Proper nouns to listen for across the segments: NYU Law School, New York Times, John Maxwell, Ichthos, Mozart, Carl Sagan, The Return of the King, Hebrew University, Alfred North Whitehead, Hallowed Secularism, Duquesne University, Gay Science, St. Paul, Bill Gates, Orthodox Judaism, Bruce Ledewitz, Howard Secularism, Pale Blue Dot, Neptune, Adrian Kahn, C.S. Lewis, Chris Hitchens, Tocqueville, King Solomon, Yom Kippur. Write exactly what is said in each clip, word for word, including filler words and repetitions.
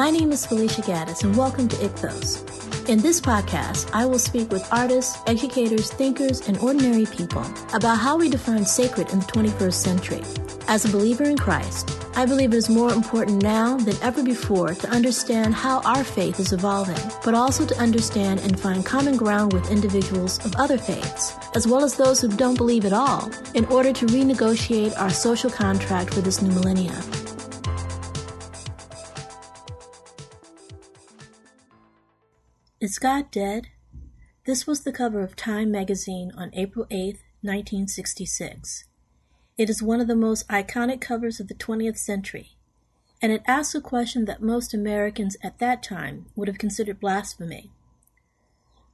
My name is Felicia Gaddis, and welcome to Ichthos. In this podcast, I will speak with artists, educators, thinkers, and ordinary people about how we define sacred in the twenty-first century. As a believer in Christ, I believe it is more important now than ever before to understand how our faith is evolving, but also to understand and find common ground with individuals of other faiths, as well as those who don't believe at all, in order to renegotiate our social contract for this new millennia. Is God Dead? This was the cover of Time magazine on April eighth, nineteen sixty-six. It is one of the most iconic covers of the twentieth century, and it asks a question that most Americans at that time would have considered blasphemy.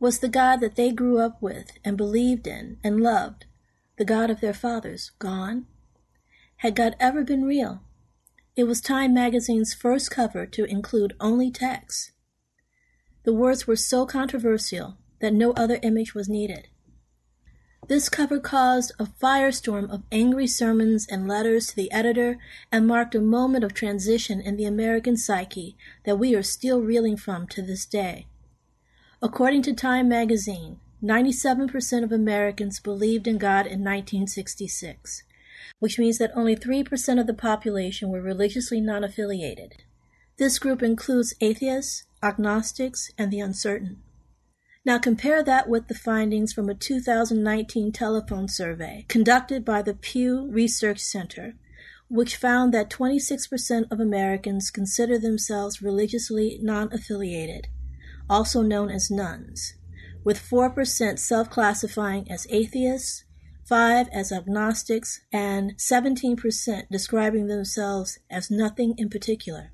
Was the God that they grew up with and believed in and loved, the God of their fathers, gone? Had God ever been real? It was Time magazine's first cover to include only text. The words were so controversial that no other image was needed. This cover caused a firestorm of angry sermons and letters to the editor and marked a moment of transition in the American psyche that we are still reeling from to this day. According to Time magazine, ninety-seven percent of Americans believed in God in nineteen sixty-six, which means that only three percent of the population were religiously non-affiliated. This group includes atheists, agnostics, and the uncertain. Now compare that with the findings from a two thousand nineteen telephone survey conducted by the Pew Research Center, which found that twenty-six percent of Americans consider themselves religiously non-affiliated, also known as nuns, with four percent self-classifying as atheists, five percent as agnostics, and seventeen percent describing themselves as nothing in particular.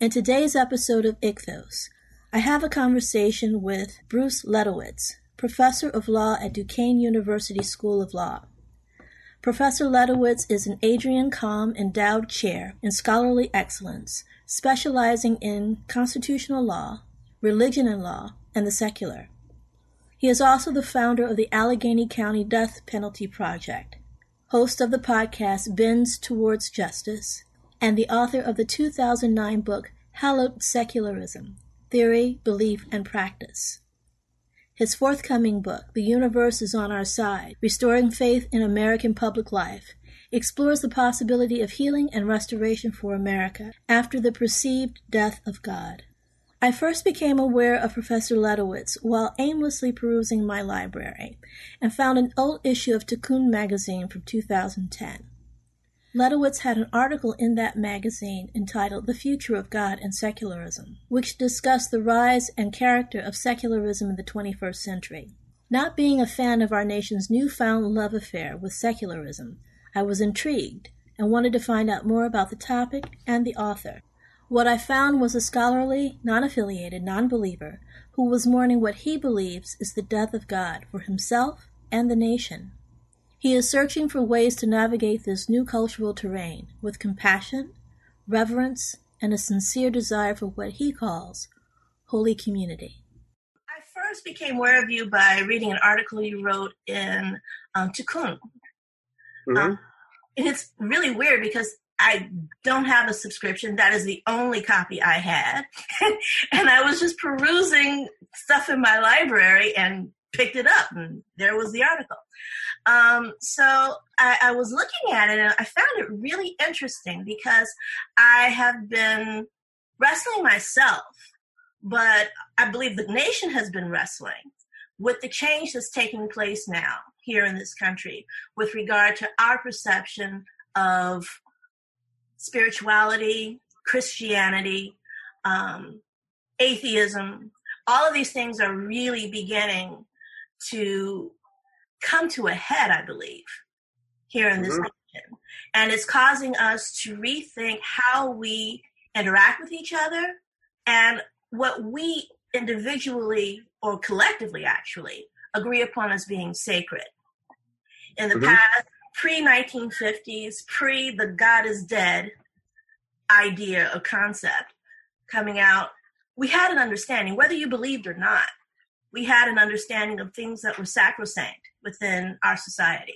In today's episode of Ichthos, I have a conversation with Bruce Ledewitz, professor of law at Duquesne University School of Law. Professor Ledewitz is an Adrian Kahn Endowed Chair in Scholarly Excellence, specializing in constitutional law, religion and law, and the secular. He is also the founder of the Allegheny County Death Penalty Project, host of the podcast Bends Towards Justice, and the author of the two thousand nine book Hallowed Secularism, Theory, Belief, and Practice. His forthcoming book, The Universe is on Our Side, Restoring Faith in American Public Life, explores the possibility of healing and restoration for America after the perceived death of God. I first became aware of Professor Ledewitz while aimlessly perusing my library and found an old issue of Tikkun magazine from two thousand ten. Ledewitz had an article in that magazine entitled The Future of God and Secularism, which discussed the rise and character of secularism in the twenty-first century. Not being a fan of our nation's newfound love affair with secularism, I was intrigued and wanted to find out more about the topic and the author. What I found was a scholarly, non-affiliated non-believer who was mourning what he believes is the death of God for himself and the nation. He is searching for ways to navigate this new cultural terrain with compassion, reverence, and a sincere desire for what he calls holy community. I first became aware of you by reading an article you wrote in um, Tikkun. Mm-hmm. Um, and it's really weird because I don't have a subscription. That is the only copy I had. And I was just perusing stuff in my library and picked it up, and there was the article. Um, so I, I was looking at it, and I found it really interesting because I have been wrestling myself, but I believe the nation has been wrestling with the change that's taking place now here in this country with regard to our perception of spirituality, Christianity, um, atheism. All of these things are really beginning to come to a head, I believe, here in this mm-hmm. nation. And it's causing us to rethink how we interact with each other and what we individually or collectively actually agree upon as being sacred. In the mm-hmm. past, pre-nineteen fifties, pre the God is dead idea or concept coming out, we had an understanding, whether you believed or not, we had an understanding of things that were sacrosanct within our society.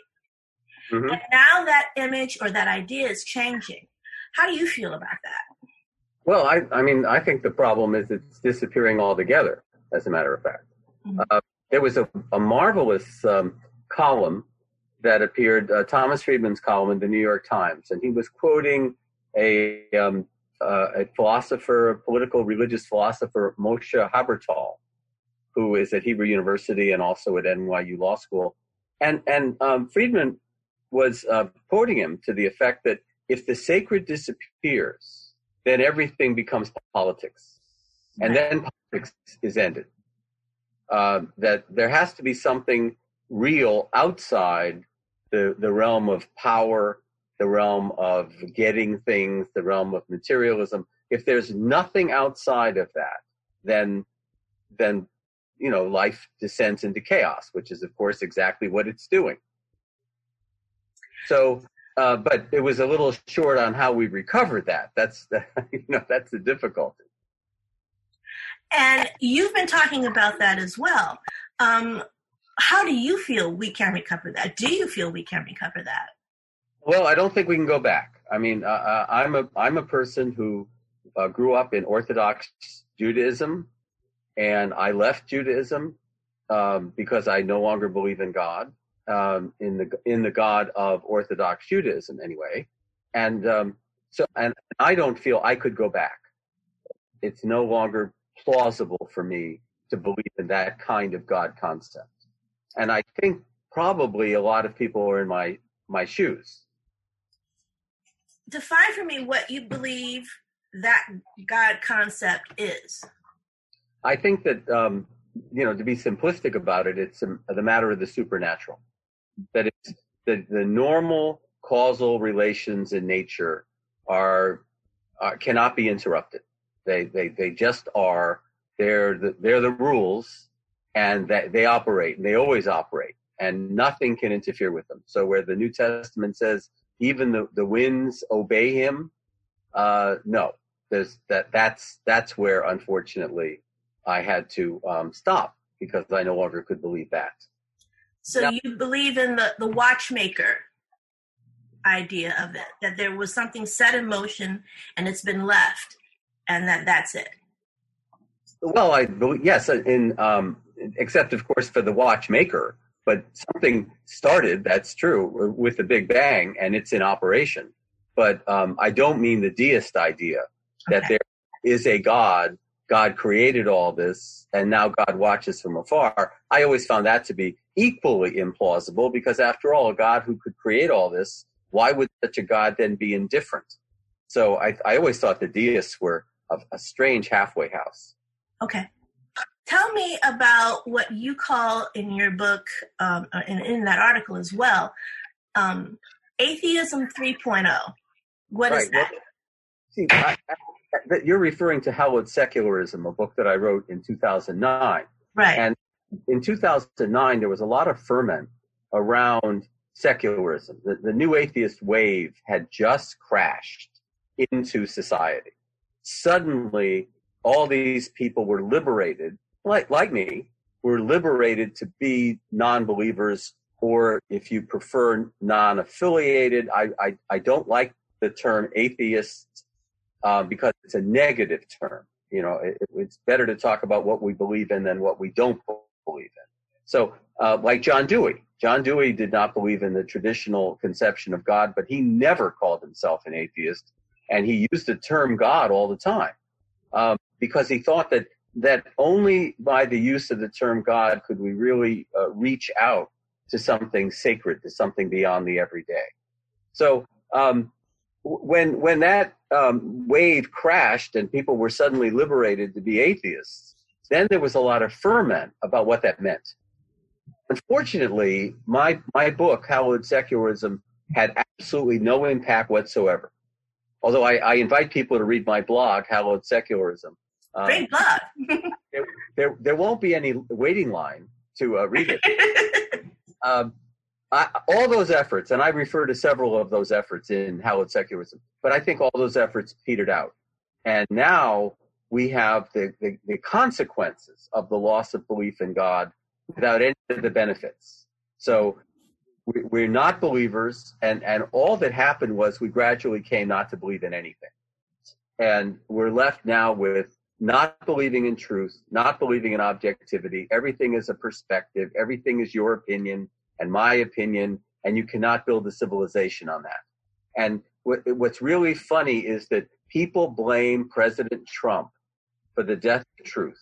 Mm-hmm. And now that image or that idea is changing. How do you feel about that? Well, I, I mean, I think the problem is it's disappearing altogether, as a matter of fact. Mm-hmm. Uh, there was a, a marvelous um, column that appeared, uh, Thomas Friedman's column in the New York Times, and he was quoting a, um, uh, a philosopher, a political religious philosopher, Moshe Habertal, who is at Hebrew University and also at N Y U Law School. And, and um, Friedman was uh, quoting him to the effect that if the sacred disappears, then everything becomes politics. And then politics is ended. Uh, that there has to be something real outside the, the realm of power, the realm of getting things, the realm of materialism. If there's nothing outside of that, then, then you know, life descends into chaos, which is, of course, exactly what it's doing. So... Uh, but it was a little short on how we recovered that. That's the, you know, that's the difficulty. And you've been talking about that as well. Um, how do you feel we can recover that? Do you feel we can recover that? Well, I don't think we can go back. I mean, uh, I'm a I'm a person who uh, grew up in Orthodox Judaism, and I left Judaism um, because I no longer believe in God. Um, in the in the God of Orthodox Judaism, anyway, and um, so and I don't feel I could go back. It's no longer plausible for me to believe in that kind of God concept, and I think probably a lot of people are in my my shoes. Define for me what you believe that God concept is. I think that um, you know, to be simplistic about it, it's a, the matter of the supernatural. That it's the, the normal causal relations in nature are, are cannot be interrupted. They they they just are. They're the, they're the rules, and that they operate and they always operate, and nothing can interfere with them. So where the New Testament says even the, the winds obey him, uh, no, there's that that's that's where unfortunately I had to um, stop because I no longer could believe that. So now, you believe in the, the watchmaker idea of it, that there was something set in motion and it's been left, and that that's it. Well, I believe, yes, in, um, except, of course, for the watchmaker, but something started, that's true, with the Big Bang, and it's in operation. But um, I don't mean the deist idea that okay. there is a God, God created all this, and now God watches from afar. I always found that to be equally implausible, because after all, a God who could create all this, why would such a God then be indifferent? So I, I always thought the deists were a, a strange halfway house. Okay. Tell me about what you call in your book, um, and in that article as well, um, atheism three point oh. What right. is that? Well, see, I, I, that you're referring to Hallowed Secularism, a book that I wrote in two thousand nine. Right. And in two thousand nine, there was a lot of ferment around secularism. The, the new atheist wave had just crashed into society. Suddenly, all these people were liberated, like, like me, were liberated to be non-believers, or if you prefer, non-affiliated. I, I, I don't like the term atheist, Uh, because it's a negative term. You know, it, it's better to talk about what we believe in than what we don't believe in. So, uh, like John Dewey. John Dewey did not believe in the traditional conception of God, but he never called himself an atheist, and he used the term God all the time, um, because he thought that, that only by the use of the term God could we really uh, reach out to something sacred, to something beyond the everyday. So, um, When when that um, wave crashed and people were suddenly liberated to be atheists, then there was a lot of ferment about what that meant. Unfortunately, my my book, Hallowed Secularism, had absolutely no impact whatsoever. Although I, I invite people to read my blog, Hallowed Secularism. Um, Great blog. there, there, there won't be any waiting line to uh, read it. um, I, all those efforts, and I refer to several of those efforts in Hallowed Secularism, but I think all those efforts petered out. And now we have the, the, the consequences of the loss of belief in God without any of the benefits. So we, we're not believers, and, and all that happened was we gradually came not to believe in anything. And we're left now with not believing in truth, not believing in objectivity. Everything is a perspective. Everything is your opinion and my opinion, and you cannot build a civilization on that. And what, what's really funny is that people blame President Trump for the death of truth,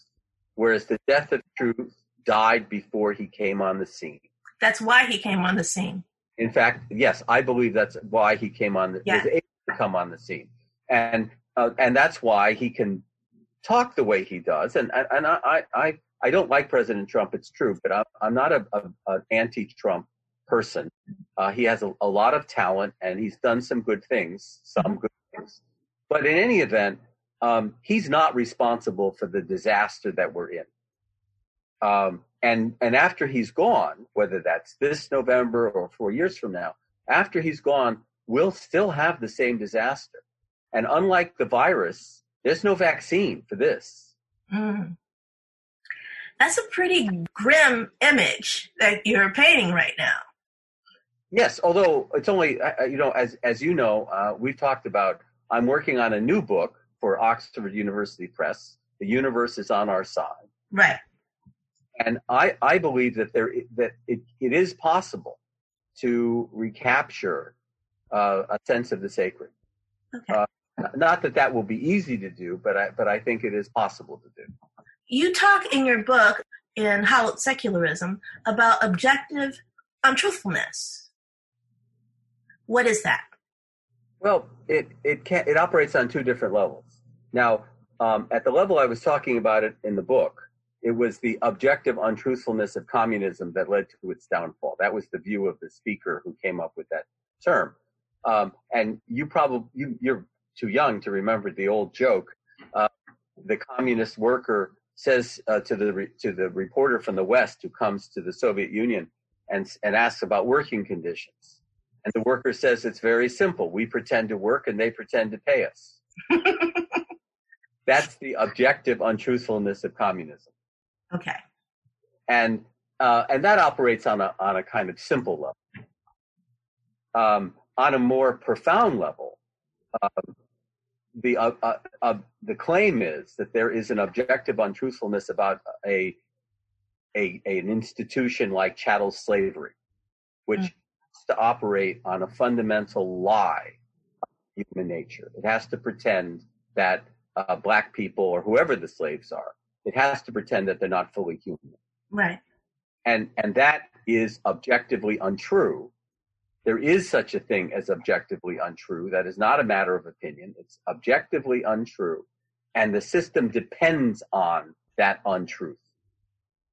whereas the death of truth died before he came on the scene. That's why he came on the scene. In fact, yes, I believe that's why he came on the, yeah. was able to come on the scene. And uh, and that's why he can talk the way he does. And and I I, I don't like President Trump, it's true, but I'm, I'm not a, a, an anti-Trump person. Uh, he has a, a lot of talent, and he's done some good things, some good things. But in any event, um, he's not responsible for the disaster that we're in. Um, and and after he's gone, whether that's this November or four years from now, after he's gone, we'll still have the same disaster. And unlike the virus, there's no vaccine for this. Mm. That's a pretty grim image that you're painting right now. Yes, although it's only, uh, you know, as as you know, uh, we've talked about, I'm working on a new book for Oxford University Press, The Universe is on Our Side. Right. And I, I believe that there that it, it is possible to recapture uh, a sense of the sacred. Okay. Uh, not that that will be easy to do, but I, but I think it is possible to do. You talk in your book, in Hallowed Secularism, about objective untruthfulness. What is that? Well, it it can, it operates on two different levels. Now, um, at the level I was talking about it in the book, it was the objective untruthfulness of communism that led to its downfall. That was the view of the speaker who came up with that term. Um, and you probably, you, you're too young to remember the old joke. Uh, the communist worker says uh, to the re, to the reporter from the West who comes to the Soviet Union and and asks about working conditions. And the worker says, it's very simple. We pretend to work and they pretend to pay us. That's the objective untruthfulness of communism. Okay, and uh, and that operates on a on a kind of simple level. Um, on a more profound level, um, the uh, uh, uh, the claim is that there is an objective untruthfulness about a a, a an institution like chattel slavery, which mm-hmm. has to operate on a fundamental lie of human nature. It has to pretend that uh, black people or whoever the slaves are. It has to pretend that they're not fully human. Right. And and that is objectively untrue. There is such a thing as objectively untrue. That is not a matter of opinion. It's objectively untrue. And the system depends on that untruth.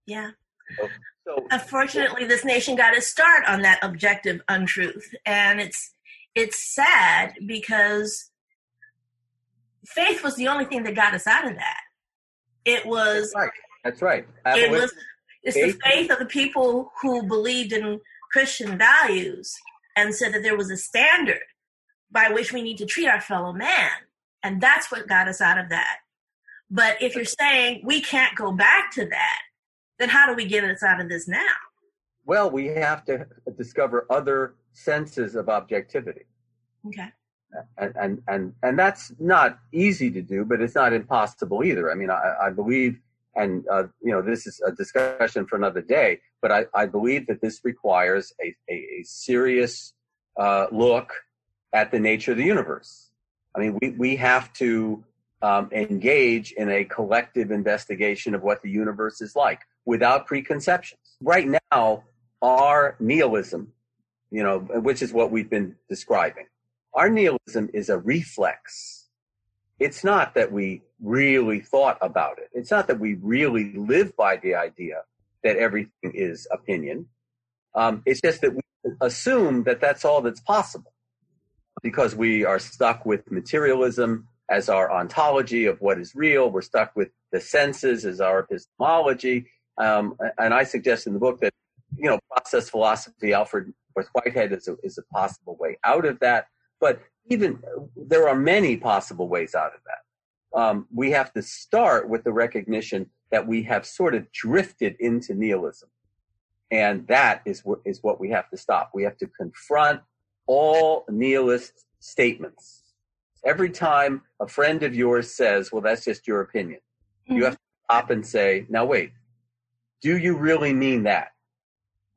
Yeah. So, so, Unfortunately, this nation got its start on that objective untruth. And it's it's sad because faith was the only thing that got us out of that. It was. That's right. That's right. It was, it's faith. The faith of the people who believed in Christian values and said that there was a standard by which we need to treat our fellow man, and that's what got us out of that. But if you're saying we can't go back to that, then how do we get us out of this now? Well, we have to discover other senses of objectivity. Okay. And, and and and that's not easy to do, but it's not impossible either. I mean, I, I believe, and uh, you know, this is a discussion for another day. But I, I believe that this requires a a, a serious uh, look at the nature of the universe. I mean, we we have to um, engage in a collective investigation of what the universe is like without preconceptions. Right now, our nihilism, you know, which is what we've been describing. Our nihilism is a reflex. It's not that we really thought about it. It's not that we really live by the idea that everything is opinion. Um, it's just that we assume that that's all that's possible because we are stuck with materialism as our ontology of what is real. We're stuck with the senses as our epistemology. Um, and I suggest in the book that, you know, process philosophy, Alfred North Whitehead, is a, is a possible way out of that. But even there are many possible ways out of that. Um, we have to start with the recognition that we have sort of drifted into nihilism. And that is, wh- is what we have to stop. We have to confront all nihilist statements every time a friend of yours says, well, that's just your opinion, mm-hmm. you have to stop and say, now wait, do you really mean that?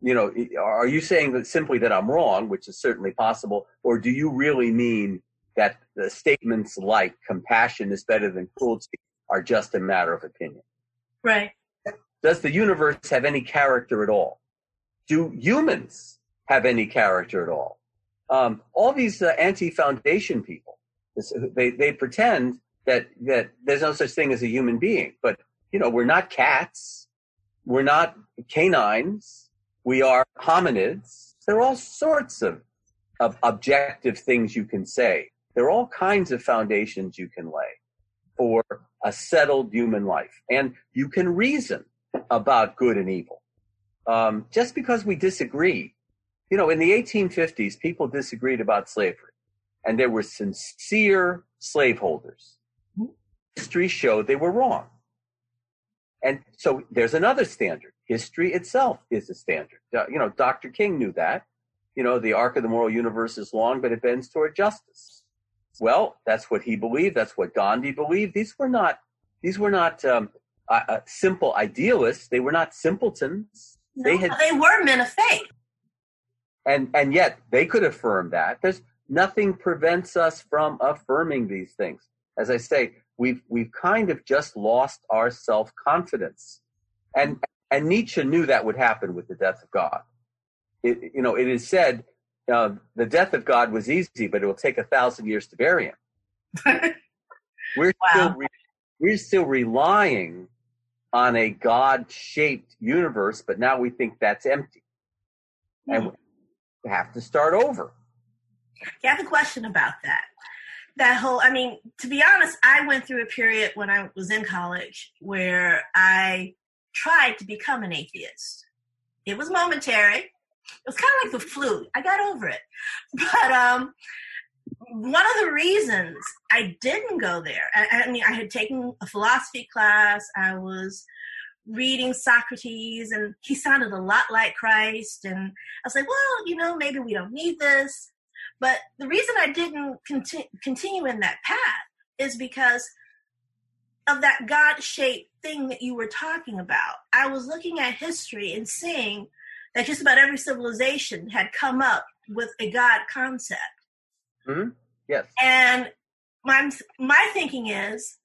You know, are you saying that simply that I'm wrong, which is certainly possible, or do you really mean that the statements like compassion is better than cruelty are just a matter of opinion? Right. Does the universe have any character at all? Do humans have any character at all? Um, all these uh, anti-foundation people, they they pretend that that there's no such thing as a human being. But, you know, we're not cats. We're not canines. We are hominids. There are all sorts of, of objective things you can say. There are all kinds of foundations you can lay for a settled human life. And you can reason about good and evil. Um, just because we disagree, you know, in the eighteen fifties, people disagreed about slavery. And there were sincere slaveholders. History showed they were wrong. And so there's another standard. History itself is a standard. You know, Doctor King knew that. You know, the arc of the moral universe is long, but it bends toward justice. Well, that's what he believed. That's what Gandhi believed. These were not, these were not um, uh, simple idealists. They were not simpletons. No, they had, they were men of faith. And and yet they could affirm that. There's nothing prevents us from affirming these things. As I say, we've we've kind of just lost our self-confidence, and and Nietzsche knew that would happen with the death of God. It, you know, it is said uh, the death of God was easy, but it will take a thousand years to bury him. We're wow. still re- we're still relying on a God-shaped universe, but now we think that's empty, mm. and we have to start over. Yeah, I have a question about that. That whole, I mean, to be honest, I went through a period when I was in college where I tried to become an atheist. It was momentary. It was kind of like the flu. I got over it. But um, one of the reasons I didn't go there, I, I mean, I had taken a philosophy class. I was reading Socrates, and he sounded a lot like Christ. And I was like, well, you know, maybe we don't need this. But the reason I didn't conti- continue in that path is because of that God-shaped thing that you were talking about. I was looking at history and seeing that just about every civilization had come up with a God concept. Mm-hmm. Yes. And my, my thinking is,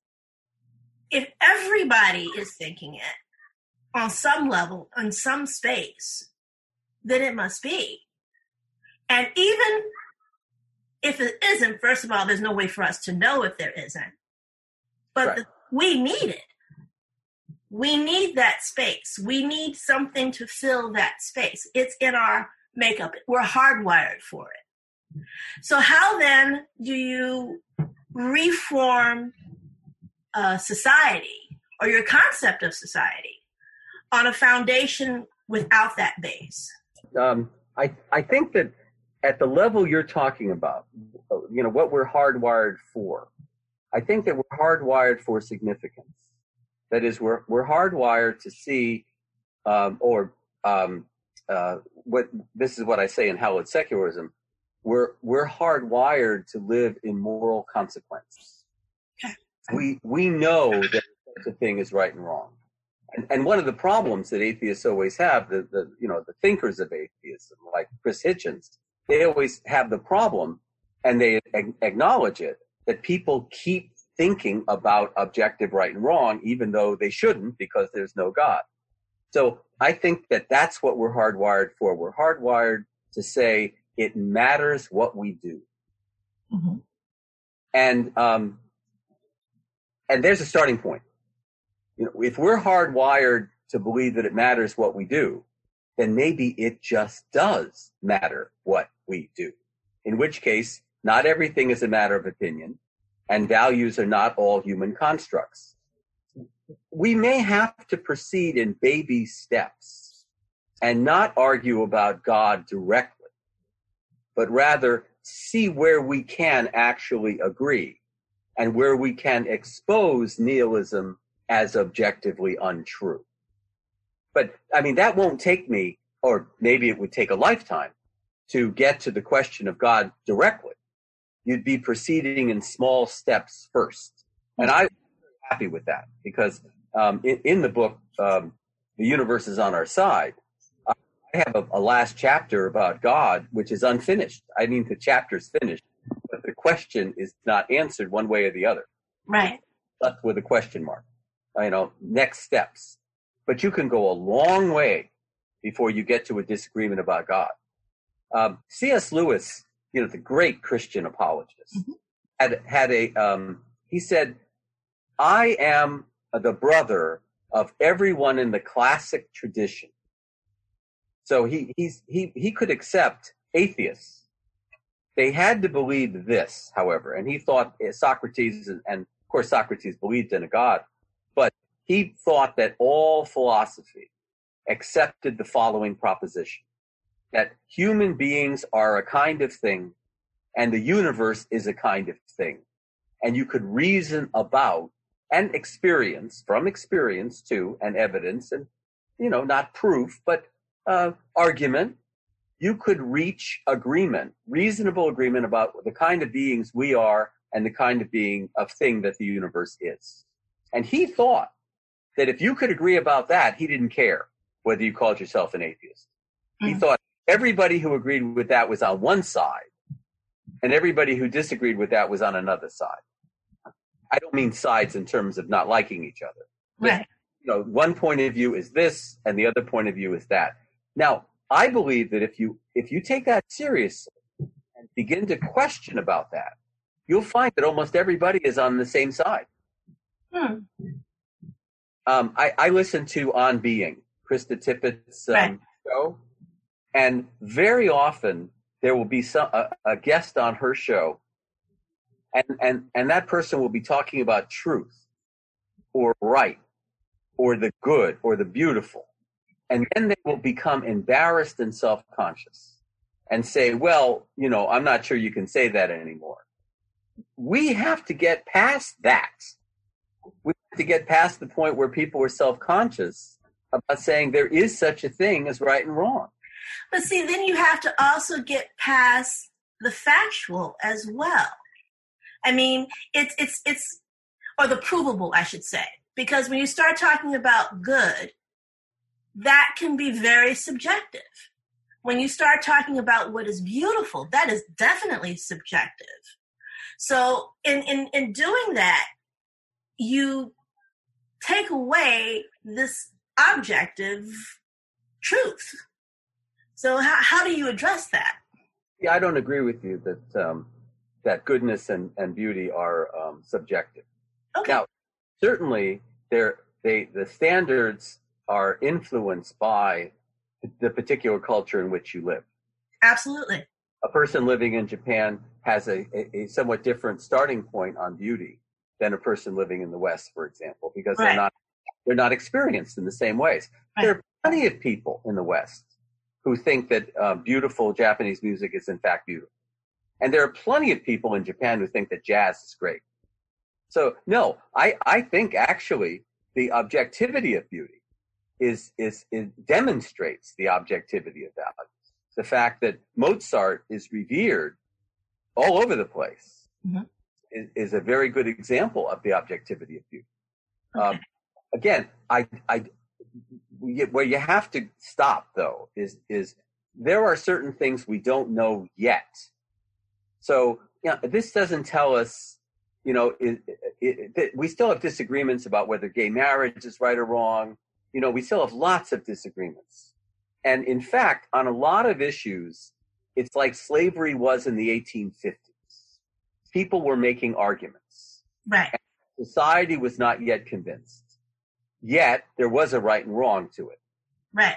if everybody is thinking it on some level, in some space, then it must be. And even if it isn't, first of all, there's no way for us to know if there isn't. But right. the, we need it. We need that space. We need something to fill that space. It's in our makeup. We're hardwired for it. So how then do you reform uh, society or your concept of society on a foundation without that base? Um, I, I think that at the level you're talking about, you know, what we're hardwired for, I think that we're hardwired for significance. That is, we're we're hardwired to see, um, or um, uh, what this is what I say in Hallowed Secularism, we're we're hardwired to live in moral consequence. We we know that such a thing is right and wrong, and, and one of the problems that atheists always have, the the you know the thinkers of atheism, like Chris Hitchens. They always have the problem, and they ag- acknowledge it, that people keep thinking about objective right and wrong, even though they shouldn't, because there's no God. So I think that that's what we're hardwired for. We're hardwired to say it matters what we do. Mm-hmm. And um, and there's a starting point. You know, if we're hardwired to believe that it matters what we do, then maybe it just does matter what we do. In which case, not everything is a matter of opinion, and values are not all human constructs. We may have to proceed in baby steps and not argue about God directly, but rather see where we can actually agree and where we can expose nihilism as objectively untrue. But, I mean, that won't take me, or maybe it would take a lifetime, to get to the question of God directly. you'd be proceeding in small steps first. And I was happy with that because um, in, in the book, um, The Universe is on Our Side, I have a, a last chapter about God, which is unfinished. I mean, the chapter's finished, but the question is not answered one way or the other. Right. Left with a question mark, you know, next steps. But you can go a long way before you get to a disagreement about God. Um, C S Lewis, you know, the great Christian apologist, mm-hmm. had had a, um, he said, I am the brother of everyone in the classic tradition. So he he's, he he could accept atheists. They had to believe this, however, and he thought Socrates, and, and of course Socrates believed in a God, but he thought that all philosophy accepted the following proposition, that human beings are a kind of thing and the universe is a kind of thing. And you could reason about and experience, from experience too, and evidence, and, you know, not proof, but uh, argument, you could reach agreement, reasonable agreement about the kind of beings we are and the kind of being of thing that the universe is. And he thought that if you could agree about that, he didn't care whether you called yourself an atheist. Mm. He thought everybody who agreed with that was on one side, and everybody who disagreed with that was on another side. I don't mean sides in terms of not liking each other. Right. You know, one point of view is this, and the other point of view is that. Now, I believe that if you if you take that seriously and begin to question about that, you'll find that almost everybody is on the same side. Hmm. Um, I, I listened to On Being, Krista Tippett's um, right. show, and very often there will be some, a, a guest on her show, and, and, and that person will be talking about truth or right or the good or the beautiful. And then they will become embarrassed and self-conscious and say, well, you know, I'm not sure you can say that anymore. We have to get past that. We have to get past the point where people are self-conscious about saying there is such a thing as right and wrong. But see, then you have to also get past the factual as well. I mean, it's, it's, it's, or the provable, I should say, because when you start talking about good, that can be very subjective. When you start talking about what is beautiful, that is definitely subjective. So in, in, in doing that, you take away this objective truth. So how, how do you address that? Yeah, I don't agree with you that um, that goodness and, and beauty are um, subjective. Okay. Now, certainly, they're, they the standards are influenced by the particular culture in which you live. Absolutely. A person living in Japan has a, a, a somewhat different starting point on beauty than a person living in the West, for example, because right. they're not they're not experienced in the same ways. Right. There are plenty of people in the West who think that uh, beautiful Japanese music is in fact beautiful. And there are plenty of people in Japan who think that jazz is great. So no, I, I think actually the objectivity of beauty is, is is demonstrates the objectivity of values. The fact that Mozart is revered all over the place mm-hmm. is, is a very good example of the objectivity of beauty. Okay. Um, again, I I. Where you have to stop, though, is is there are certain things we don't know yet. So you know, this doesn't tell us, you know, it, it, it, we still have disagreements about whether gay marriage is right or wrong. You know, we still have lots of disagreements. And in fact, on a lot of issues, it's like slavery was in the eighteen fifties. People were making arguments. Right. And society was not yet convinced. Yet there was a right and wrong to it. Right.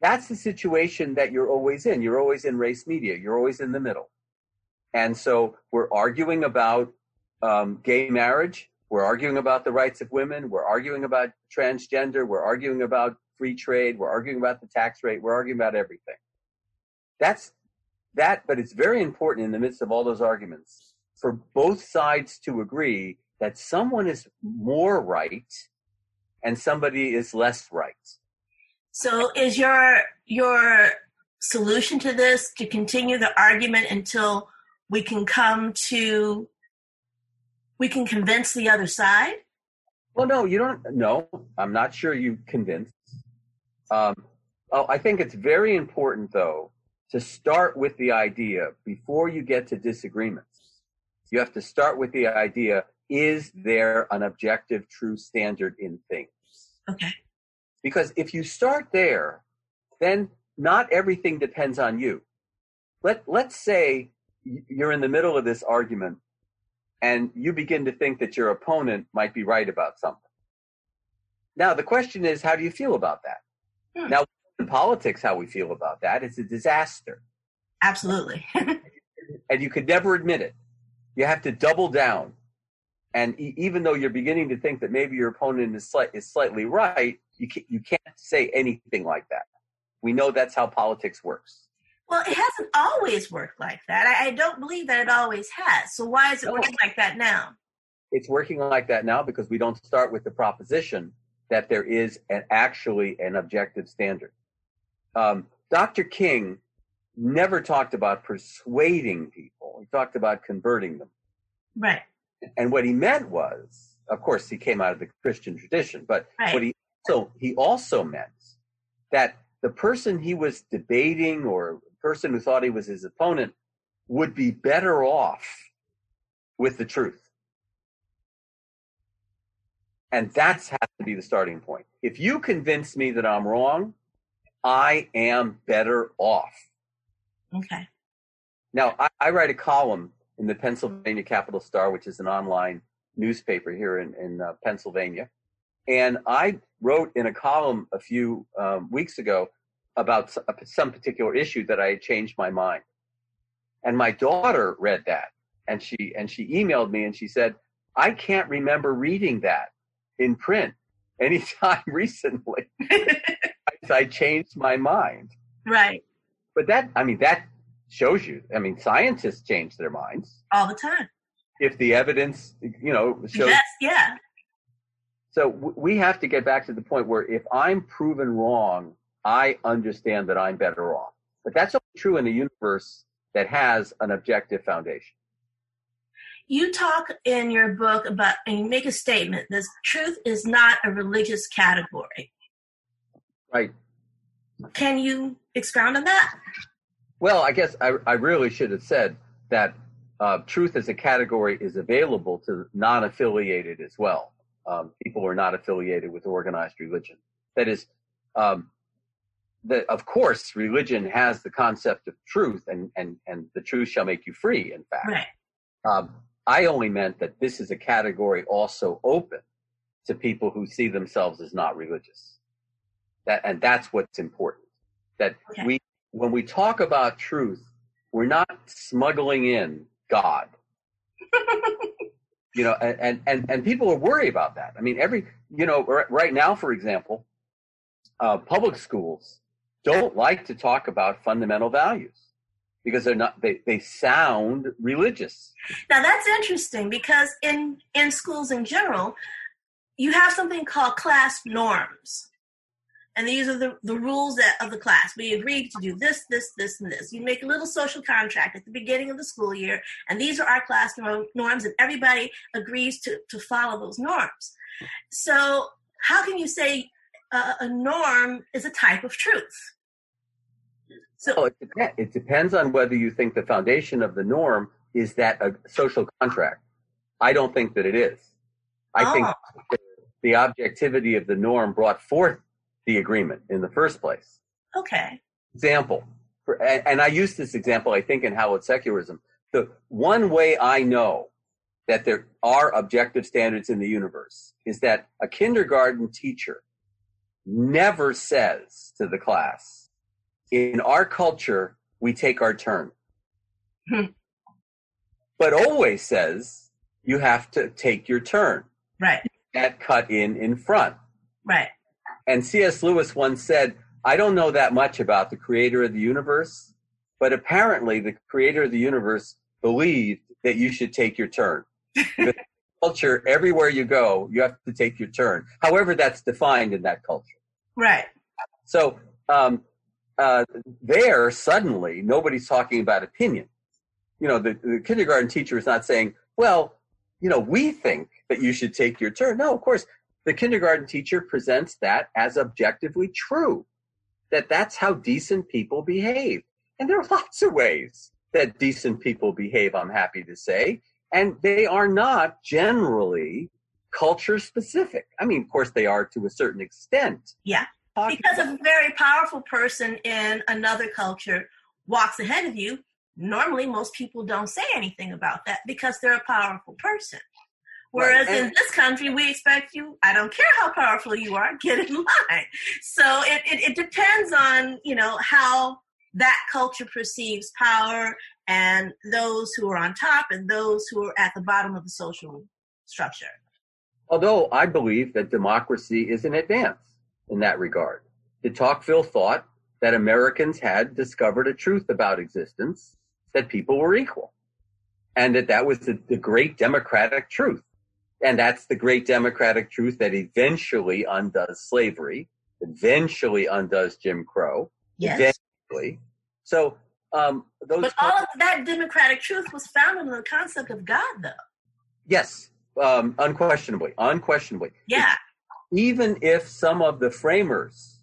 That's the situation that you're always in. You're always in race media. You're always in the middle. And so we're arguing about um, gay marriage. We're arguing about the rights of women. We're arguing about transgender. We're arguing about free trade. We're arguing about the tax rate. We're arguing about everything. That's that. But it's very important in the midst of all those arguments for both sides to agree that someone is more right and somebody is less right. So is your your solution to this to continue the argument until we can come to, we can convince the other side? Well, no, you don't, no, I'm not sure you convince. Um, oh, I think it's very important, though, to start with the idea, before you get to disagreements, you have to start with the idea, is there an objective true standard in things? Okay. Because if you start there, then not everything depends on you. Let, let's say you're in the middle of this argument and you begin to think that your opponent might be right about something. Now, the question is, how do you feel about that? Hmm. Now, in politics, how we feel about that is a disaster. Absolutely. And you could never admit it. You have to double down. And e- even though you're beginning to think that maybe your opponent is, sli- is slightly right, you, ca- you can't say anything like that. We know that's how politics works. Well, it hasn't always worked like that. I, I don't believe that it always has. So why is it no. working like that now? It's working like that now because we don't start with the proposition that there is an, actually an objective standard. Um, Doctor King never talked about persuading people. He talked about converting them. Right. And what he meant was, of course, he came out of the Christian tradition, but right. what he also, he also meant that the person he was debating or the person who thought he was his opponent would be better off with the truth. And that's has to be the starting point. If you convince me that I'm wrong, I am better off. Okay. Now, I, I write a column in the Pennsylvania Capital Star, which is an online newspaper here in, in uh, Pennsylvania. And I wrote in a column a few um, weeks ago about some particular issue that I had changed my mind. And my daughter read that, and she and she emailed me, and she said, I can't remember reading that in print anytime recently. I, I changed my mind. Right. But that, I mean, that shows you. I mean, scientists change their minds. All the time. If the evidence, you know, shows. Yes, yeah. So we have to get back to the point where if I'm proven wrong, I understand that I'm better off. But that's only true in a universe that has an objective foundation. You talk in your book about, and you make a statement that truth is not a religious category. Right. Can you expound on that? Well, I guess I, I really should have said that uh, truth as a category is available to non-affiliated as well. Um, people who are not affiliated with organized religion. That is, um, that of course, religion has the concept of truth, and, and, and the truth shall make you free, in fact. Right. Um, I only meant that this is a category also open to people who see themselves as not religious. That, and that's what's important. That okay. we, when we talk about truth, we're not smuggling in God. You know, and, and, and people are worried about that. I mean, every, you know, right now, for example, uh, public schools don't like to talk about fundamental values because they're not, they, they sound religious. Now that's interesting because in, in schools in general, you have something called class norms. And these are the, the rules that, of the class. We agreed to do this, this, this, and this. You make a little social contract at the beginning of the school year, and these are our class norm, norms, and everybody agrees to, to follow those norms. So how can you say uh, a norm is a type of truth? So oh, it, depends. It depends on whether you think the foundation of the norm is that a social contract. I don't think that it is. I oh. think that the objectivity of the norm brought forth the agreement in the first place. Okay. Example, for, and, and I use this example, I think, in Howard Secularism. The one way I know that there are objective standards in the universe is that a kindergarten teacher never says to the class, in our culture, we take our turn. Hmm. But always says, you have to take your turn. Right. That cut in in front. Right. And C S Lewis once said, I don't know that much about the creator of the universe, but apparently the creator of the universe believed that you should take your turn. The culture, everywhere you go, you have to take your turn, however that's defined in that culture. Right. So um, uh, there, suddenly, nobody's talking about opinion. you know, the, the kindergarten teacher is not saying, well, you know, we think that you should take your turn. No, of course, the kindergarten teacher presents that as objectively true, that that's how decent people behave. And there are lots of ways that decent people behave, I'm happy to say, and they are not generally culture specific. I mean, of course, they are to a certain extent. Yeah, because a very powerful person in another culture walks ahead of you, normally most people don't say anything about that because they're a powerful person. Whereas right. in this country, we expect you, I don't care how powerful you are, get in line. So it, it, it depends on, you know, how that culture perceives power and those who are on top and those who are at the bottom of the social structure. Although I believe that democracy is in advance in that regard. De Tocqueville thought that Americans had discovered a truth about existence, that people were equal, and that that was the, the great democratic truth. And that's the great democratic truth that eventually undoes slavery, eventually undoes Jim Crow. Yes. Eventually. So, um, those. But all of that democratic truth was founded on the concept of God, though. Yes, um, unquestionably, unquestionably. Yeah. It's, even if some of the framers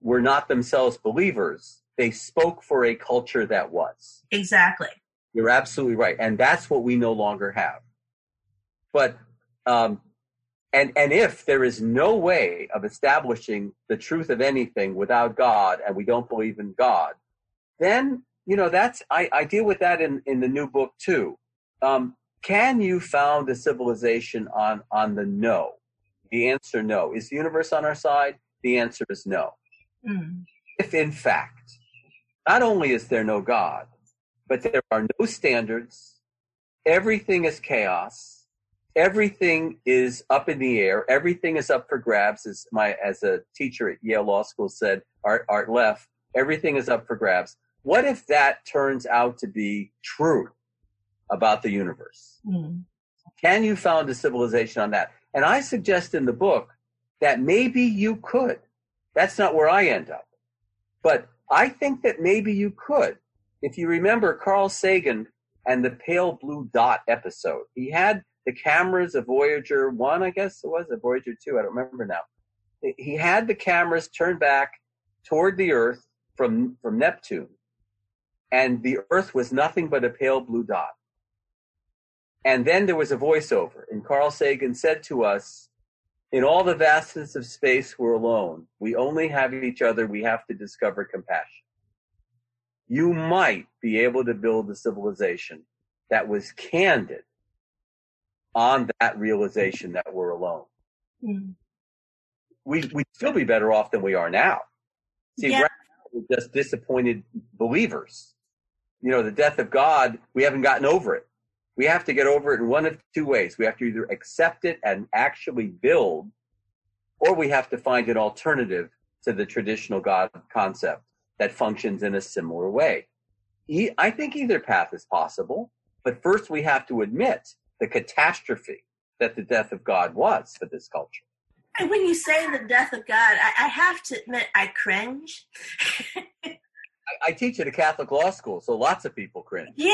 were not themselves believers, they spoke for a culture that was. Exactly. You're absolutely right. And that's what we no longer have. But, um, and, and if there is no way of establishing the truth of anything without God, and we don't believe in God, then, you know, that's, I, I deal with that in, in the new book too. Um, can you found a civilization on, on the no? The answer, no. Is the universe on our side? The answer is no. Mm. If in fact, not only is there no God, but there are no standards, everything is chaos, everything is up in the air. Everything is up for grabs, as my as a teacher at Yale Law School said, Art Art Leff. Everything is up for grabs. What if that turns out to be true about the universe? Mm. Can you found a civilization on that? And I suggest in the book that maybe you could. That's not where I end up. But I think that maybe you could. If you remember Carl Sagan and the Pale Blue Dot episode, he had the cameras of Voyager one, I guess it was, or Voyager two, I don't remember now. He had the cameras turned back toward the Earth from, from Neptune, and the Earth was nothing but a pale blue dot. And then there was a voiceover, and Carl Sagan said to us, "In all the vastness of space, we're alone. We only have each other. We have to discover compassion." You might be able to build a civilization that was candid on that realization that we're alone. Mm. We, we'd still be better off than we are now. See, yeah. Right now we're just disappointed believers. You know, the death of God, we haven't gotten over it. We have to get over it in one of two ways. We have to either accept it and actually build, or we have to find an alternative to the traditional God concept that functions in a similar way. E- I think either path is possible, but first we have to admit the catastrophe that the death of God was for this culture. And when you say the death of God, I, I have to admit I cringe. I, I teach at a Catholic law school, so lots of people cringe. Yeah,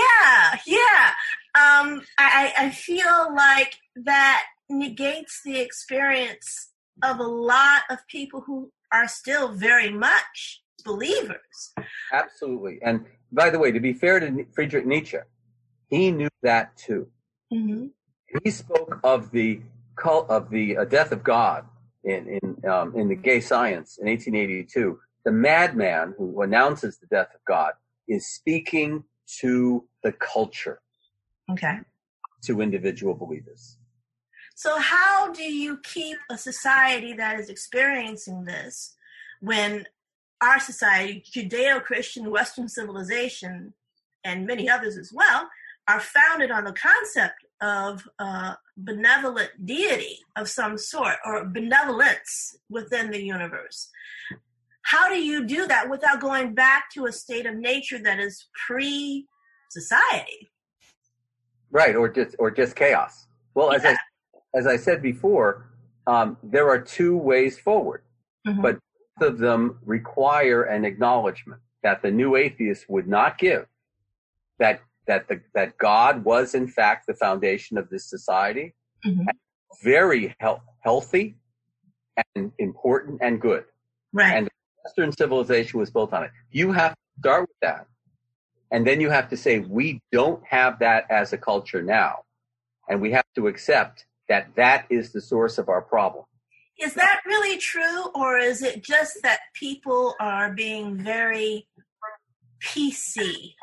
yeah. Um, I, I feel like that negates the experience of a lot of people who are still very much believers. Absolutely. And by the way, to be fair to Friedrich Nietzsche, he knew that too. Mm-hmm. He spoke of the cult of the uh, death of God in in um, in the Gay Science in eighteen eighty-two. The madman who announces the death of God is speaking to the culture, okay, to individual believers. So, how do you keep a society that is experiencing this when our society, Judeo-Christian Western civilization, and many others as well, are founded on the concept of uh, benevolent deity of some sort, or benevolence within the universe? How do you do that without going back to a state of nature that is pre-society? Right, or just or just chaos. Well, exactly. as I as I said before, um, there are two ways forward, mm-hmm. but both of them require an acknowledgement that the new atheists would not give, that that the that God was in fact the foundation of this society, mm-hmm. very health, healthy and important and good. Right. And Western civilization was built on it. You have to start with that. And then you have to say, we don't have that as a culture now. And we have to accept that that is the source of our problem. Is that really true? Or is it just that people are being very P C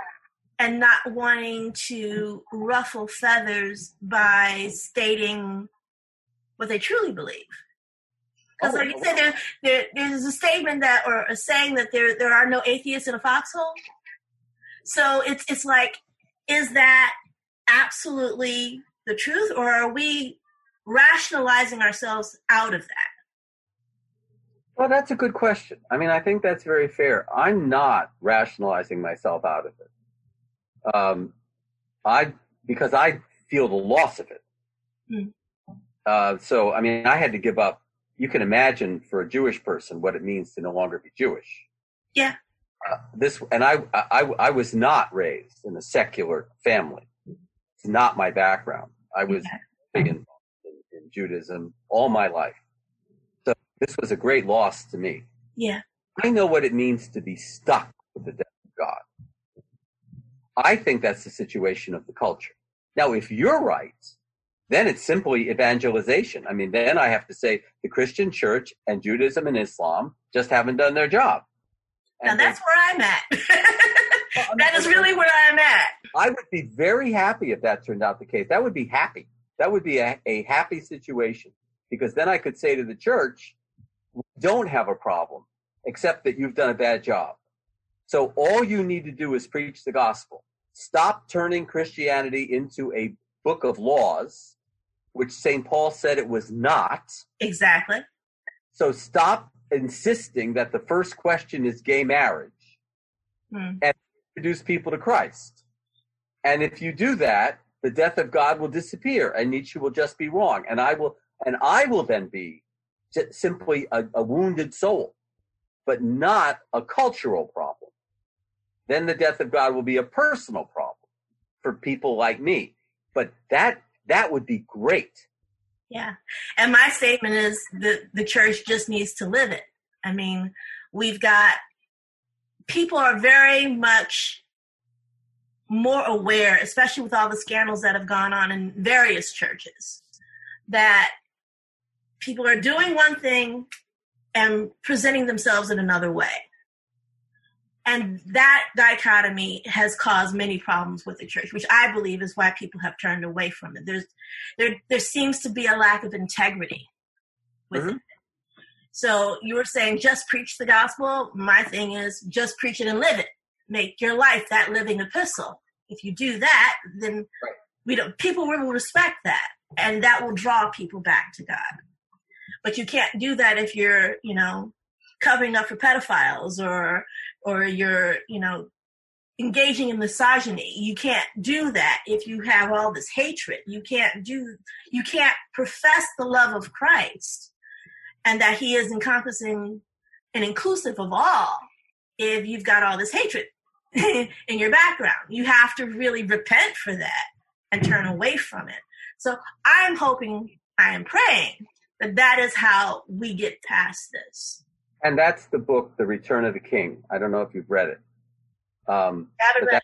and not wanting to ruffle feathers by stating what they truly believe? Because like you said, there, there, there's a statement that, or a saying that there, there are no atheists in a foxhole. So it's it's like, is that absolutely the truth, or are we rationalizing ourselves out of that? Well, that's a good question. I mean, I think that's very fair. I'm not rationalizing myself out of it, um, I because I feel the loss of it. Mm. Uh, so, I mean, I had to give up. You can imagine for a Jewish person what it means to no longer be Jewish. Yeah. Uh, this and I, I, I was not raised in a secular family. It's not my background. I was big yeah. involved in, in Judaism all my life. So this was a great loss to me. Yeah. I know what it means to be stuck with the death of God. I think that's the situation of the culture. Now, if you're right, then it's simply evangelization. I mean, then I have to say the Christian church and Judaism and Islam just haven't done their job. Now and that's they, where I'm at. Well, I mean, that is really where I'm at. I would be very happy if that turned out the case. That would be happy. That would be a, a happy situation, because then I could say to the church, we don't have a problem, except that you've done a bad job. So all you need to do is preach the gospel. Stop turning Christianity into a book of laws, which Saint Paul said it was not. Exactly. So stop insisting that the first question is gay marriage hmm. and introduce people to Christ. And if you do that, the death of God will disappear and Nietzsche will just be wrong. And I will, and I will then be simply a, a wounded soul, but not a cultural problem. Then the death of God will be a personal problem for people like me. But that, that would be great. Yeah. And my statement is that the church just needs to live it. I mean, we've got, people are very much more aware, especially with all the scandals that have gone on in various churches, that people are doing one thing and presenting themselves in another way. And that dichotomy has caused many problems with the church, which I believe is why people have turned away from it. There's, there, there seems to be a lack of integrity with mm-hmm. it. So you were saying just preach the gospel. My thing is just preach it and live it. Make your life that living epistle. If you do that, then right. we don't, people will respect that, and that will draw people back to God. But you can't do that if you're, you know, covering up for pedophiles or. or you're, you know, engaging in misogyny. You can't do that if you have all this hatred. You can't do, you can't profess the love of Christ and that he is encompassing and inclusive of all if you've got all this hatred in your background. You have to really repent for that and turn away from it. So I'm hoping, I am praying that that is how we get past this. And that's the book, The Return of the King. I don't know if you've read it. Um, that,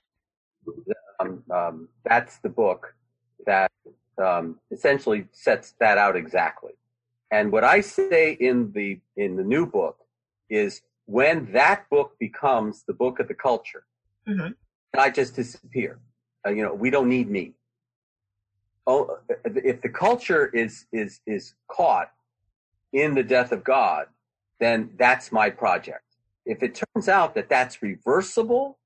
um, um, that's the book that um, essentially sets that out exactly. And what I say in the in the new book is when that book becomes the book of the culture, mm-hmm. I just disappear. Uh, you know, we don't need me. Oh, if the culture is is is caught in the death of God, then that's my project. If it turns out that that's reversible,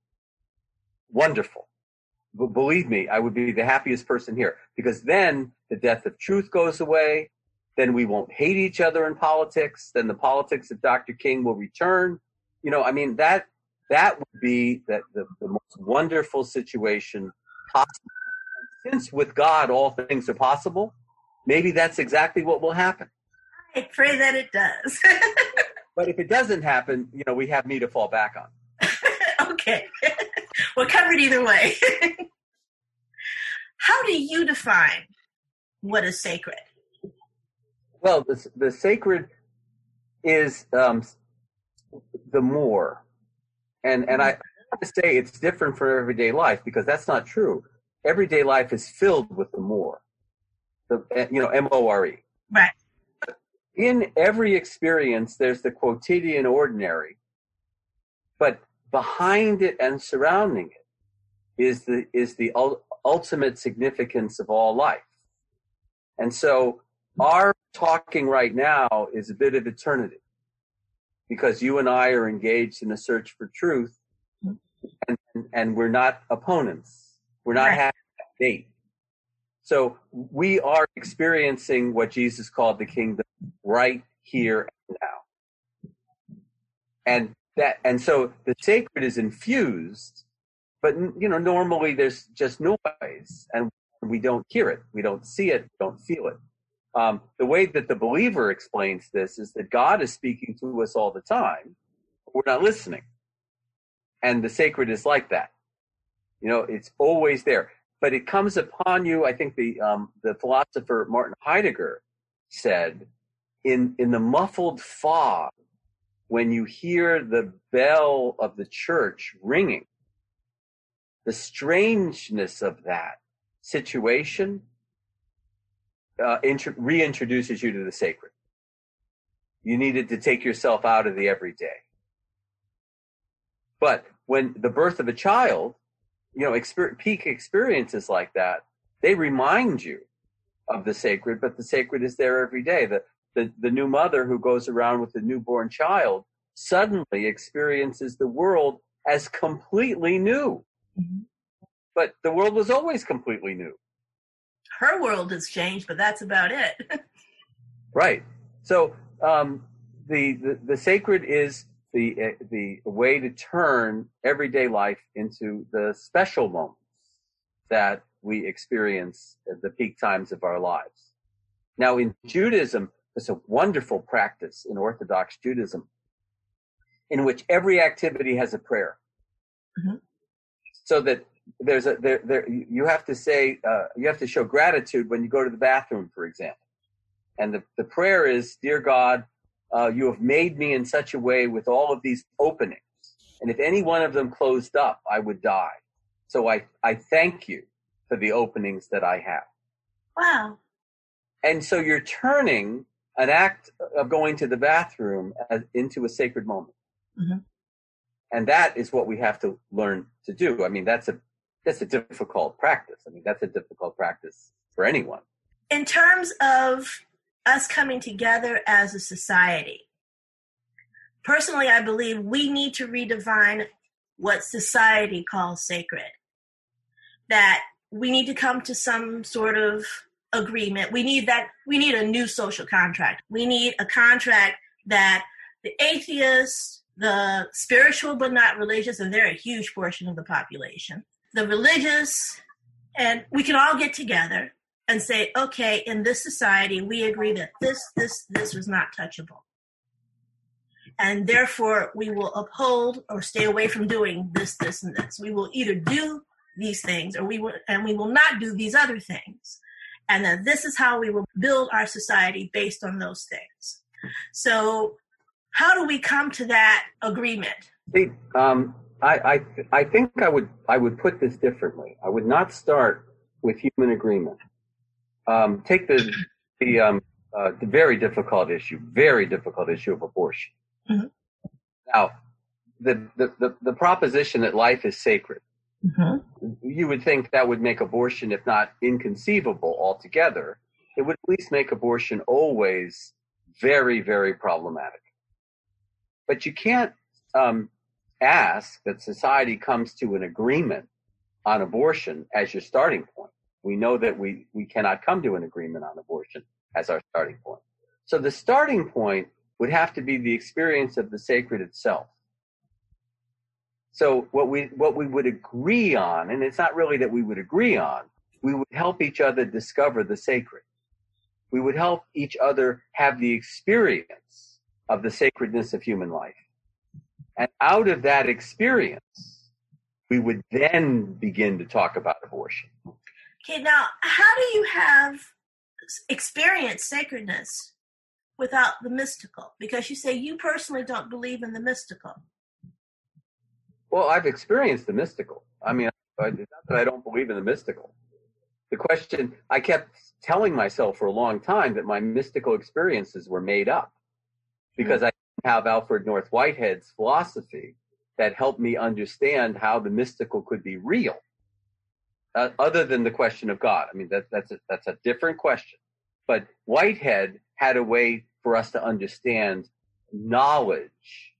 wonderful. B- believe me, I would be the happiest person here, because then the death of truth goes away. Then we won't hate each other in politics. Then the politics of Doctor King will return. You know, I mean, that that would be the, the, the most wonderful situation possible. Since with God all things are possible, maybe that's exactly what will happen. I pray that it does. But if it doesn't happen, you know, we have me to fall back on. Okay. We're covered either way. How do you define what is sacred? Well, the, the sacred is um, the more. And and I have to say it's different for everyday life, because that's not true. Everyday life is filled with the more, the you know, M O R E. Right. In every experience, there's the quotidian ordinary, but behind it and surrounding it is the is the ul- ultimate significance of all life. And so our talking right now is a bit of eternity, because you and I are engaged in a search for truth, and and we're not opponents. We're not having a debate. So we are experiencing what Jesus called the kingdom right here and now. And that, and so the sacred is infused, but you know, normally there's just noise and we don't hear it. We don't see it. We don't feel it. Um, the way that the believer explains this is that God is speaking to us all the time, but we're not listening. And the sacred is like that. You know, it's always there. But it comes upon you, I think the um, the philosopher Martin Heidegger said, in, in the muffled fog, when you hear the bell of the church ringing, the strangeness of that situation uh, int- reintroduces you to the sacred. You needed to take yourself out of the everyday. But when the birth of a child, you know, experience, peak experiences like that, they remind you of the sacred, but the sacred is there every day. The, the the new mother who goes around with the newborn child suddenly experiences the world as completely new. Mm-hmm. But the world was always completely new. Her world has changed, but that's about it. Right. So um, the, the, the sacred is the the way to turn everyday life into the special moments that we experience at the peak times of our lives. Now, in Judaism, there's a wonderful practice in Orthodox Judaism in which every activity has a prayer. Mm-hmm. So that there's a there there you have to say uh, you have to show gratitude when you go to the bathroom, for example. And the, the prayer is, "Dear God, Uh, you have made me in such a way with all of these openings. And if any one of them closed up, I would die. So I, I thank you for the openings that I have." Wow. And so you're turning an act of going to the bathroom as, into a sacred moment. Mm-hmm. And that is what we have to learn to do. I mean, that's a, that's a difficult practice. I mean, that's a difficult practice for anyone. In terms of us coming together as a society, personally, I believe we need to redefine what society calls sacred. That we need to come to some sort of agreement. We need that. We need a new social contract. We need a contract that the atheists, the spiritual but not religious, and they're a huge portion of the population, the religious, and we can all get together and say, okay, in this society, we agree that this, this, this was not touchable. And therefore, we will uphold or stay away from doing this, this, and this. We will either do these things or we will, and we will not do these other things. And that this is how we will build our society based on those things. So how do we come to that agreement? See, um, I, I, I think I would, I would put this differently. I would not start with human agreement. Um, take the the, um, uh, the very difficult issue, very difficult issue of abortion. Mm-hmm. Now, the, the, the, the proposition that life is sacred, mm-hmm. you would think that would make abortion, if not inconceivable altogether, it would at least make abortion always very, very problematic. But you can't um, ask that society comes to an agreement on abortion as your starting point. We know that we, we cannot come to an agreement on abortion as our starting point. So the starting point would have to be the experience of the sacred itself. So what we what we would agree on, and it's not really that we would agree on, we would help each other discover the sacred. We would help each other have the experience of the sacredness of human life. And out of that experience, we would then begin to talk about abortion. Okay, now, how do you have experience sacredness without the mystical? Because you say you personally don't believe in the mystical. Well, I've experienced the mystical. I mean, it's not that I don't believe in the mystical. The question, I kept telling myself for a long time that my mystical experiences were made up because I didn't have Alfred North Whitehead's philosophy that helped me understand how the mystical could be real, uh, other than the question of God. I mean, that, that's, a, that's a different question. But Whitehead had a way for us to understand knowledge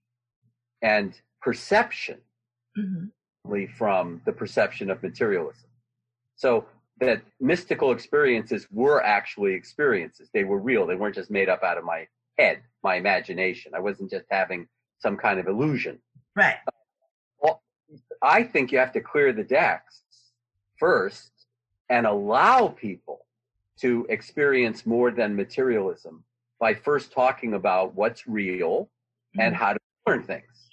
and perception mm-hmm. from the perception of materialism. So that mystical experiences were actually experiences. They were real. They weren't just made up out of my head, my imagination. I wasn't just having some kind of illusion. Right. Uh, well, I think you have to clear the decks first and allow people to experience more than materialism by first talking about what's real mm-hmm. and how to learn things.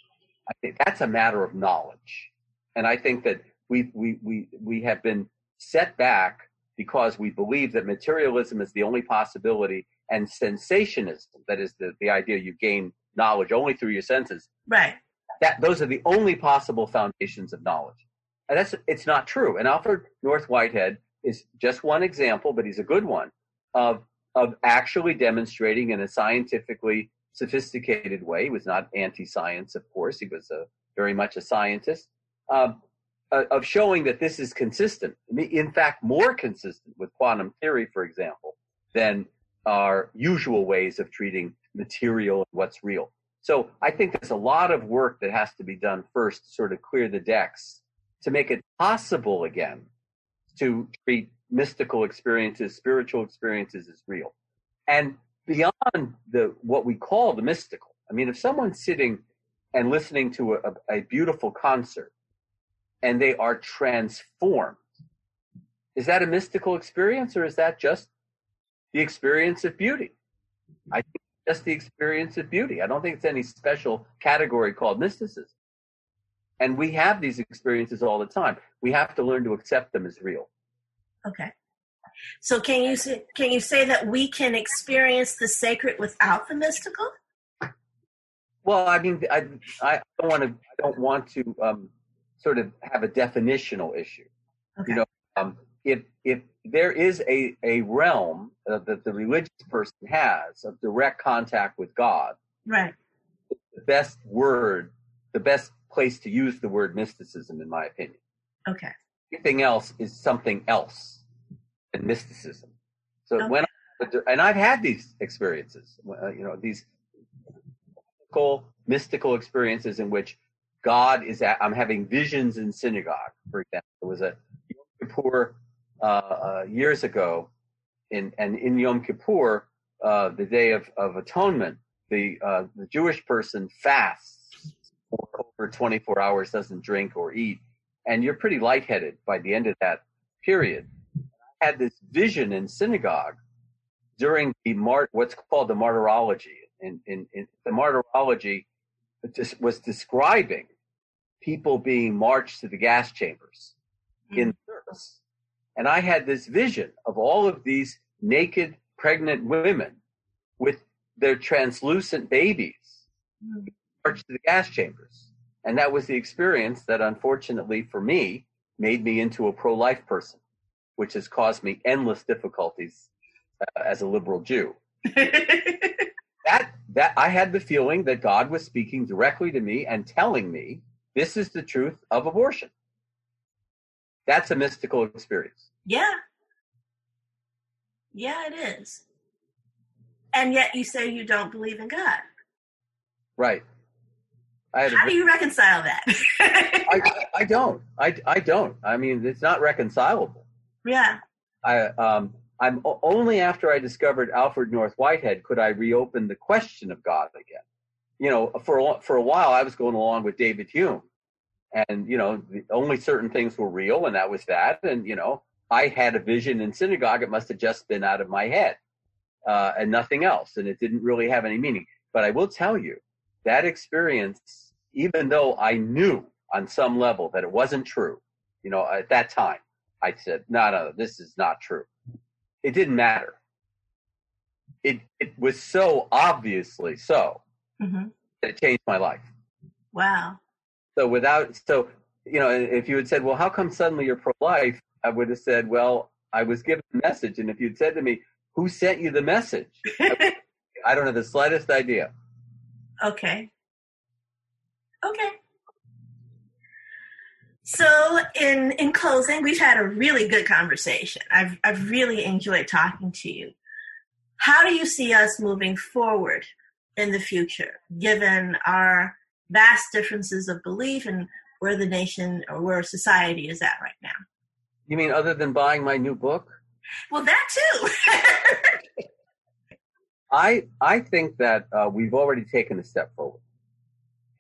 I think that's a matter of knowledge. And I think that we we we we have been set back because we believe that materialism is the only possibility and sensationism, that is the, the idea you gain knowledge only through your senses. Right. That those are the only possible foundations of knowledge. And that's it's not true. And Alfred North Whitehead is just one example, but he's a good one, of of actually demonstrating in a scientifically sophisticated way. He was not anti-science, of course. He was a, very much a scientist, um, uh, of showing that this is consistent, in fact, more consistent with quantum theory, for example, than our usual ways of treating material and what's real. So I think there's a lot of work that has to be done first to sort of clear the decks to make it possible again to treat mystical experiences, spiritual experiences as real. And beyond the what we call the mystical, I mean, if someone's sitting and listening to a, a beautiful concert and they are transformed, is that a mystical experience or is that just the experience of beauty? I think it's just the experience of beauty. I don't think it's any special category called mysticism. And we have these experiences all the time. We have to learn to accept them as real. Okay. So can you say, can you say that we can experience the sacred without the mystical? Well, I mean, I I don't want to I don't want to um, sort of have a definitional issue. Okay. You know, um, if if there is a a realm uh, that the religious person has of direct contact with God, right? The best word, the best place to use the word mysticism, in my opinion. Okay. Everything else is something else. And mysticism. So okay. when, I, and I've had these experiences, uh, you know, these mystical, mystical experiences in which God is at, I'm having visions in synagogue, for example. There was a Yom Kippur uh, uh, years ago, in, and in Yom Kippur, uh, the Day of, of Atonement, the, uh, the Jewish person fasts for over twenty-four hours, doesn't drink or eat, and you're pretty lightheaded by the end of that period. Had this vision in synagogue during the mart, what's called the martyrology. In, in, in the martyrology, just was describing people being marched to the gas chambers mm-hmm. in service. And I had this vision of all of these naked, pregnant women with their translucent babies mm-hmm. marched to the gas chambers. And that was the experience that, unfortunately for me, made me into a pro-life person, which has caused me endless difficulties uh, as a liberal Jew. that that I had the feeling that God was speaking directly to me and telling me, this is the truth of abortion. That's a mystical experience. Yeah. Yeah, it is. And yet you say you don't believe in God. Right. I had How a, do you reconcile that? I, I don't. I, I don't. I mean, it's not reconcilable. Yeah, I, um, I'm only after I discovered Alfred North Whitehead could I reopen the question of God again. You know, for a, for a while I was going along with David Hume, and you know, the only certain things were real, and that was that. And you know, I had a vision in synagogue; it must have just been out of my head, uh, and nothing else, and it didn't really have any meaning. But I will tell you that experience, even though I knew on some level that it wasn't true, you know, at that time. I said, no, no, this is not true. It didn't matter. It it was so obviously so mm-hmm. that it changed my life. Wow. So without, so, you know, if you had said, well, how come suddenly you're pro-life? I would have said, well, I was given a message. And if you'd said to me, who sent you the message? I, I don't have the slightest idea. Okay. Okay. So in, in closing, we've had a really good conversation. I've I've really enjoyed talking to you. How do you see us moving forward in the future, given our vast differences of belief and where the nation or where society is at right now? You mean other than buying my new book? Well, that too. I I think that uh, we've already taken a step forward.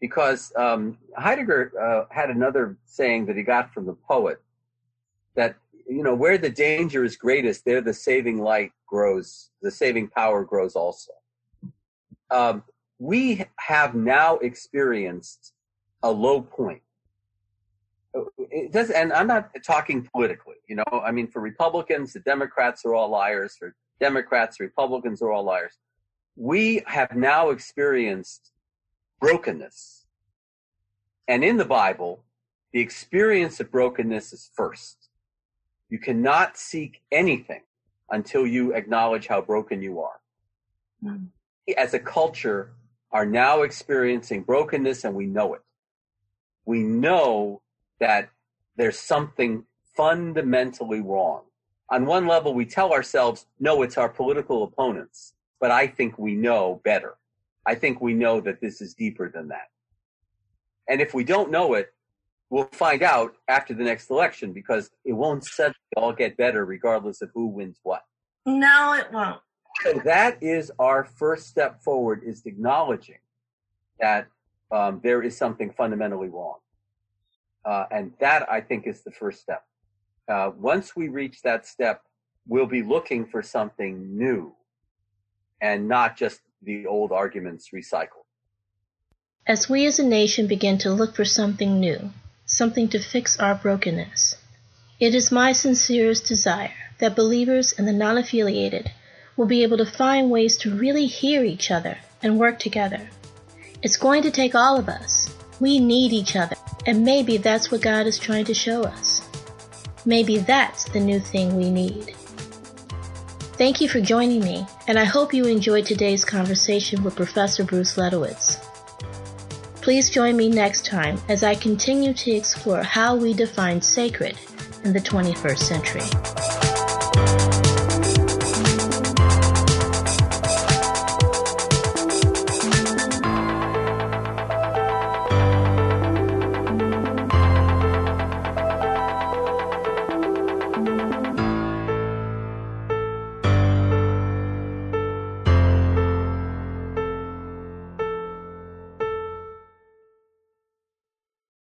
Because um, Heidegger uh, had another saying that he got from the poet that, you know, where the danger is greatest, there the saving light grows, the saving power grows also. Um, we have now experienced a low point. It does, and I'm not talking politically, you know. I mean, for Republicans, the Democrats are all liars. For Democrats, Republicans are all liars. We have now experienced brokenness. And in the Bible, the experience of brokenness is first. You cannot seek anything until you acknowledge how broken you are. Mm. As a culture, are now experiencing brokenness, and we know it. We know that there's something fundamentally wrong. On one level, we tell ourselves, no, it's our political opponents, but I think we know better. I think we know that this is deeper than that. And if we don't know it, we'll find out after the next election, because it won't suddenly all get better regardless of who wins what. No, it won't. So that is our first step forward, is acknowledging that um, there is something fundamentally wrong. Uh, and that, I think, is the first step. Uh, once we reach that step, we'll be looking for something new and not just the old arguments recycled. As we as a nation begin to look for something new, something to fix our brokenness, it is my sincerest desire that believers and the non-affiliated will be able to find ways to really hear each other and work together. It's going to take all of us. We need each other, and maybe that's what God is trying to show us. Maybe that's the new thing we need. Thank you for joining me, and I hope you enjoyed today's conversation with Professor Bruce Ledewitz. Please join me next time as I continue to explore how we define sacred in the twenty-first century.